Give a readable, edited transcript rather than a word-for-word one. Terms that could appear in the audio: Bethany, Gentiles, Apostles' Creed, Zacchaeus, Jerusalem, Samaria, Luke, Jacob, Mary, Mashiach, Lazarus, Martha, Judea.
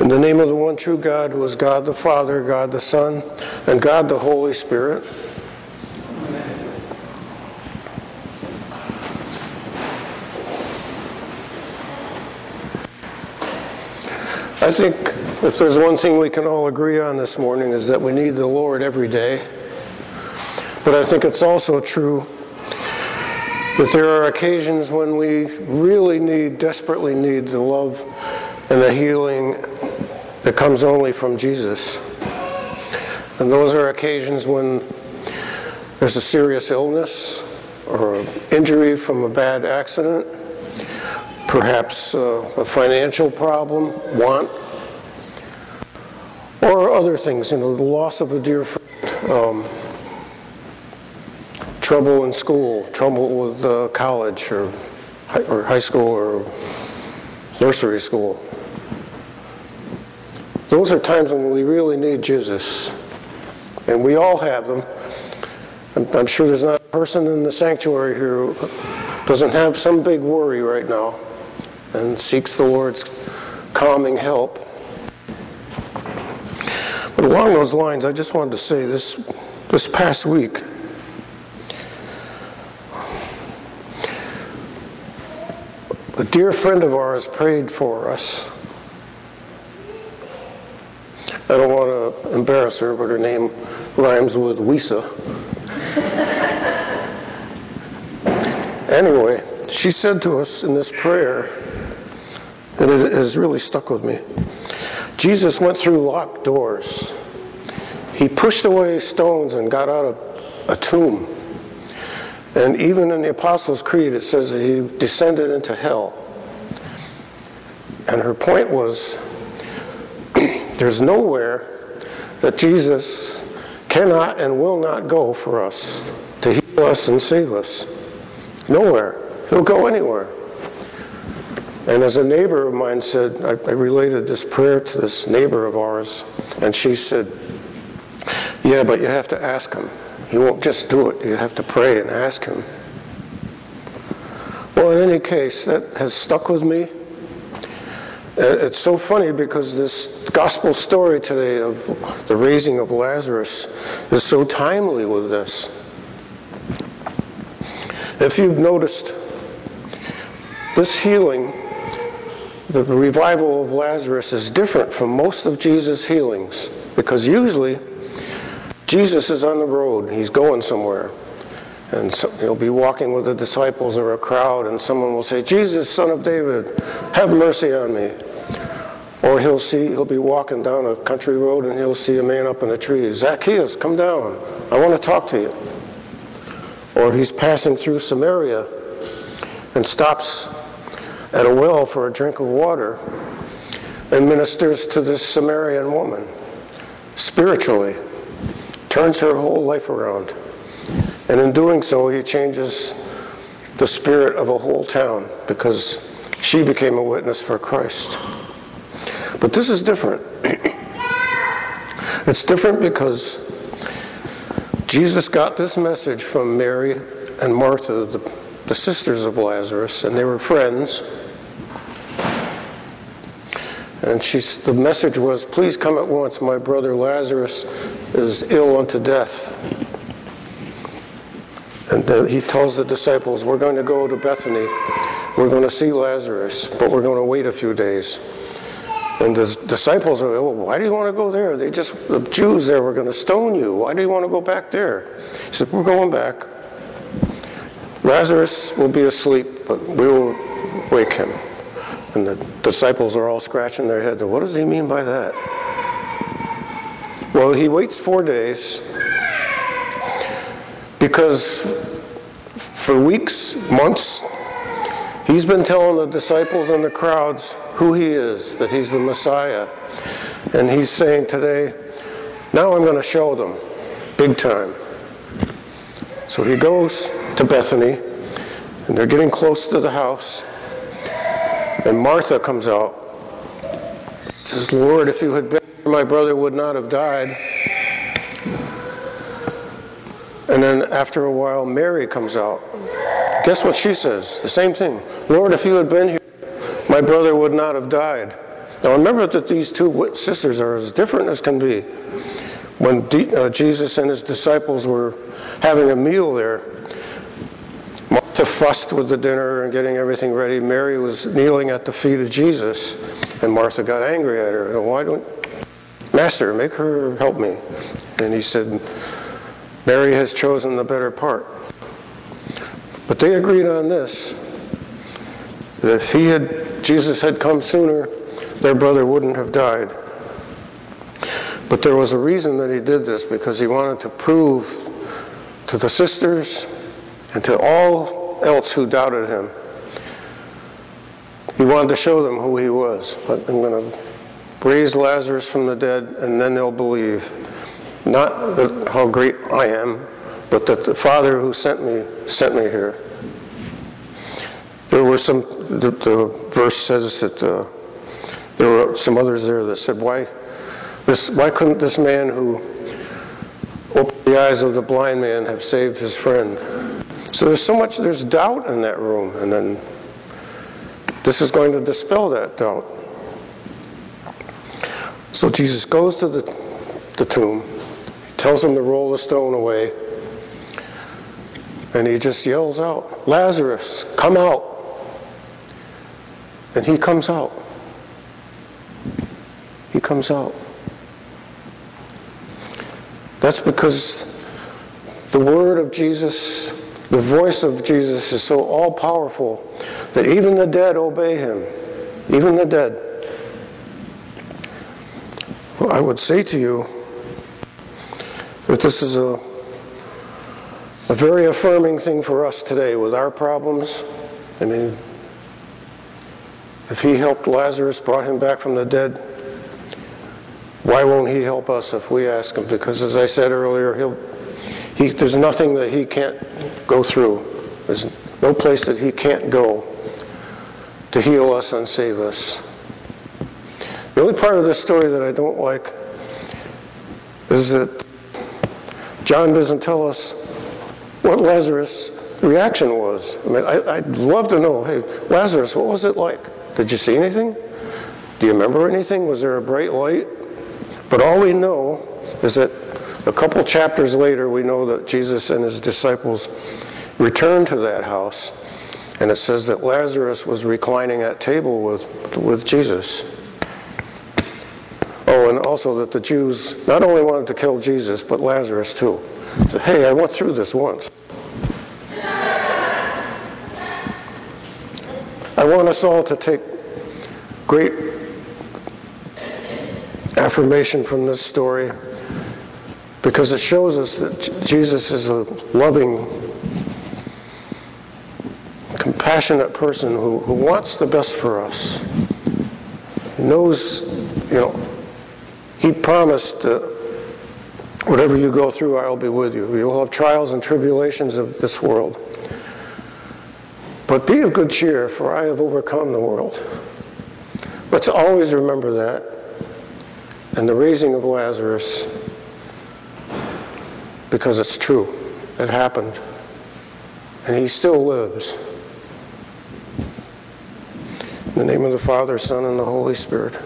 In the name of the one true God, who is God the Father, God the Son, and God the Holy Spirit. Amen. I think if there's one thing we can all agree on this morning is that we need the Lord every day. But I think it's also true that there are occasions when we really need, desperately need the love and the healing that comes only from Jesus. And those are occasions when there's a serious illness or an injury from a bad accident, perhaps a financial problem, want, or other things, the loss of a dear friend, trouble in school, trouble with college or high school or nursery school. Those are times when we really need Jesus, and we all have them. I'm sure there's not a person in the sanctuary here who doesn't have some big worry right now and seeks the Lord's calming help. But along those lines, I just wanted to say this past week, a dear friend of ours prayed for us. I don't want to embarrass her, but her name rhymes with Wisa. Anyway, she said to us in this prayer, and it has really stuck with me, Jesus went through locked doors. He pushed away stones and got out of a tomb. And even in the Apostles' Creed, it says that he descended into hell. And her point was, there's nowhere that Jesus cannot and will not go for us, to heal us and save us. Nowhere. He'll go anywhere. And as a neighbor of mine said, I related this prayer to this neighbor of ours, and she said, yeah, but you have to ask him. He won't just do it. You have to pray and ask him. Well, in any case, that has stuck with me. It's so funny because this gospel story today of the raising of Lazarus is so timely with this. If you've noticed, this healing, the revival of Lazarus, is different from most of Jesus' healings, because usually Jesus is on the road. He's going somewhere. And so he'll be walking with the disciples or a crowd, and someone will say, Jesus, Son of David, have mercy on me. Or he'll be walking down a country road, and he'll see a man up in a tree. Zacchaeus, come down. I want to talk to you. Or he's passing through Samaria and stops at a well for a drink of water and ministers to this Samaritan woman spiritually. Turns her whole life around. And in doing so, he changes the spirit of a whole town because she became a witness for Christ. But this is different. It's different because Jesus got this message from Mary and Martha, the sisters of Lazarus, and they were friends. And the message was, please come at once, my brother Lazarus is ill unto death. And then he tells the disciples, we're going to go to Bethany, we're going to see Lazarus, but we're going to wait a few days. And the disciples are, well, why do you want to go there? The Jews there were going to stone you. Why do you want to go back there? He said, we're going back. Lazarus will be asleep, but we will wake him. And the disciples are all scratching their heads. What does he mean by that? Well, he waits 4 days because for weeks, months, he's been telling the disciples and the crowds who he is, that he's the Messiah. And he's saying today, now I'm going to show them big time. So he goes to Bethany, and they're getting close to the house. And Martha comes out and says, Lord, if you had been here, my brother would not have died. And then after a while, Mary comes out. Guess what she says? The same thing. Lord, if you had been here, my brother would not have died. Now remember that these two sisters are as different as can be. When Jesus and his disciples were having a meal there, Martha fussed with the dinner and getting everything ready. Mary was kneeling at the feet of Jesus, and Martha got angry at her. Why don't, Master, make her help me. And he said, Mary has chosen the better part. But they agreed on this, that if Jesus had come sooner, their brother wouldn't have died. But there was a reason that he did this, because he wanted to prove to the sisters and to all else who doubted him. He wanted to show them who he was. But I'm going to raise Lazarus from the dead, and then they'll believe. Not that how great I am, but that the Father who sent me here. There were some, the verse says that there were some others there that said, why couldn't this man who opened the eyes of the blind man have saved his friend? So there's doubt in that room, and then this is going to dispel that doubt. So Jesus goes to the tomb, tells them to roll the stone away, and he just yells out, Lazarus, come out. And he comes out. He comes out. That's because the word of Jesus, the voice of Jesus is so all-powerful that even the dead obey him. Even the dead. Well, I would say to you that this is a very affirming thing for us today with our problems. I mean, if he helped Lazarus, brought him back from the dead, why won't he help us if we ask him? Because as I said earlier, there's nothing that he can't go through. There's no place that he can't go to heal us and save us. The only part of this story that I don't like is that John doesn't tell us what Lazarus' reaction was. I mean, I'd love to know, hey, Lazarus, what was it like? Did you see anything? Do you remember anything? Was there a bright light? But all we know is that a couple chapters later, we know that Jesus and his disciples returned to that house, and it says that Lazarus was reclining at table with Jesus. Oh, and also that the Jews not only wanted to kill Jesus, but Lazarus too. So, hey, I went through this once. I want us all to take great affirmation from this story, because it shows us that Jesus is a loving, compassionate person who wants the best for us. He knows, he promised that whatever you go through, I'll be with you. You'll have trials and tribulations of this world. But be of good cheer, for I have overcome the world. Let's always remember that. And the raising of Lazarus, because it's true. It happened. And he still lives. In the name of the Father, Son, and the Holy Spirit.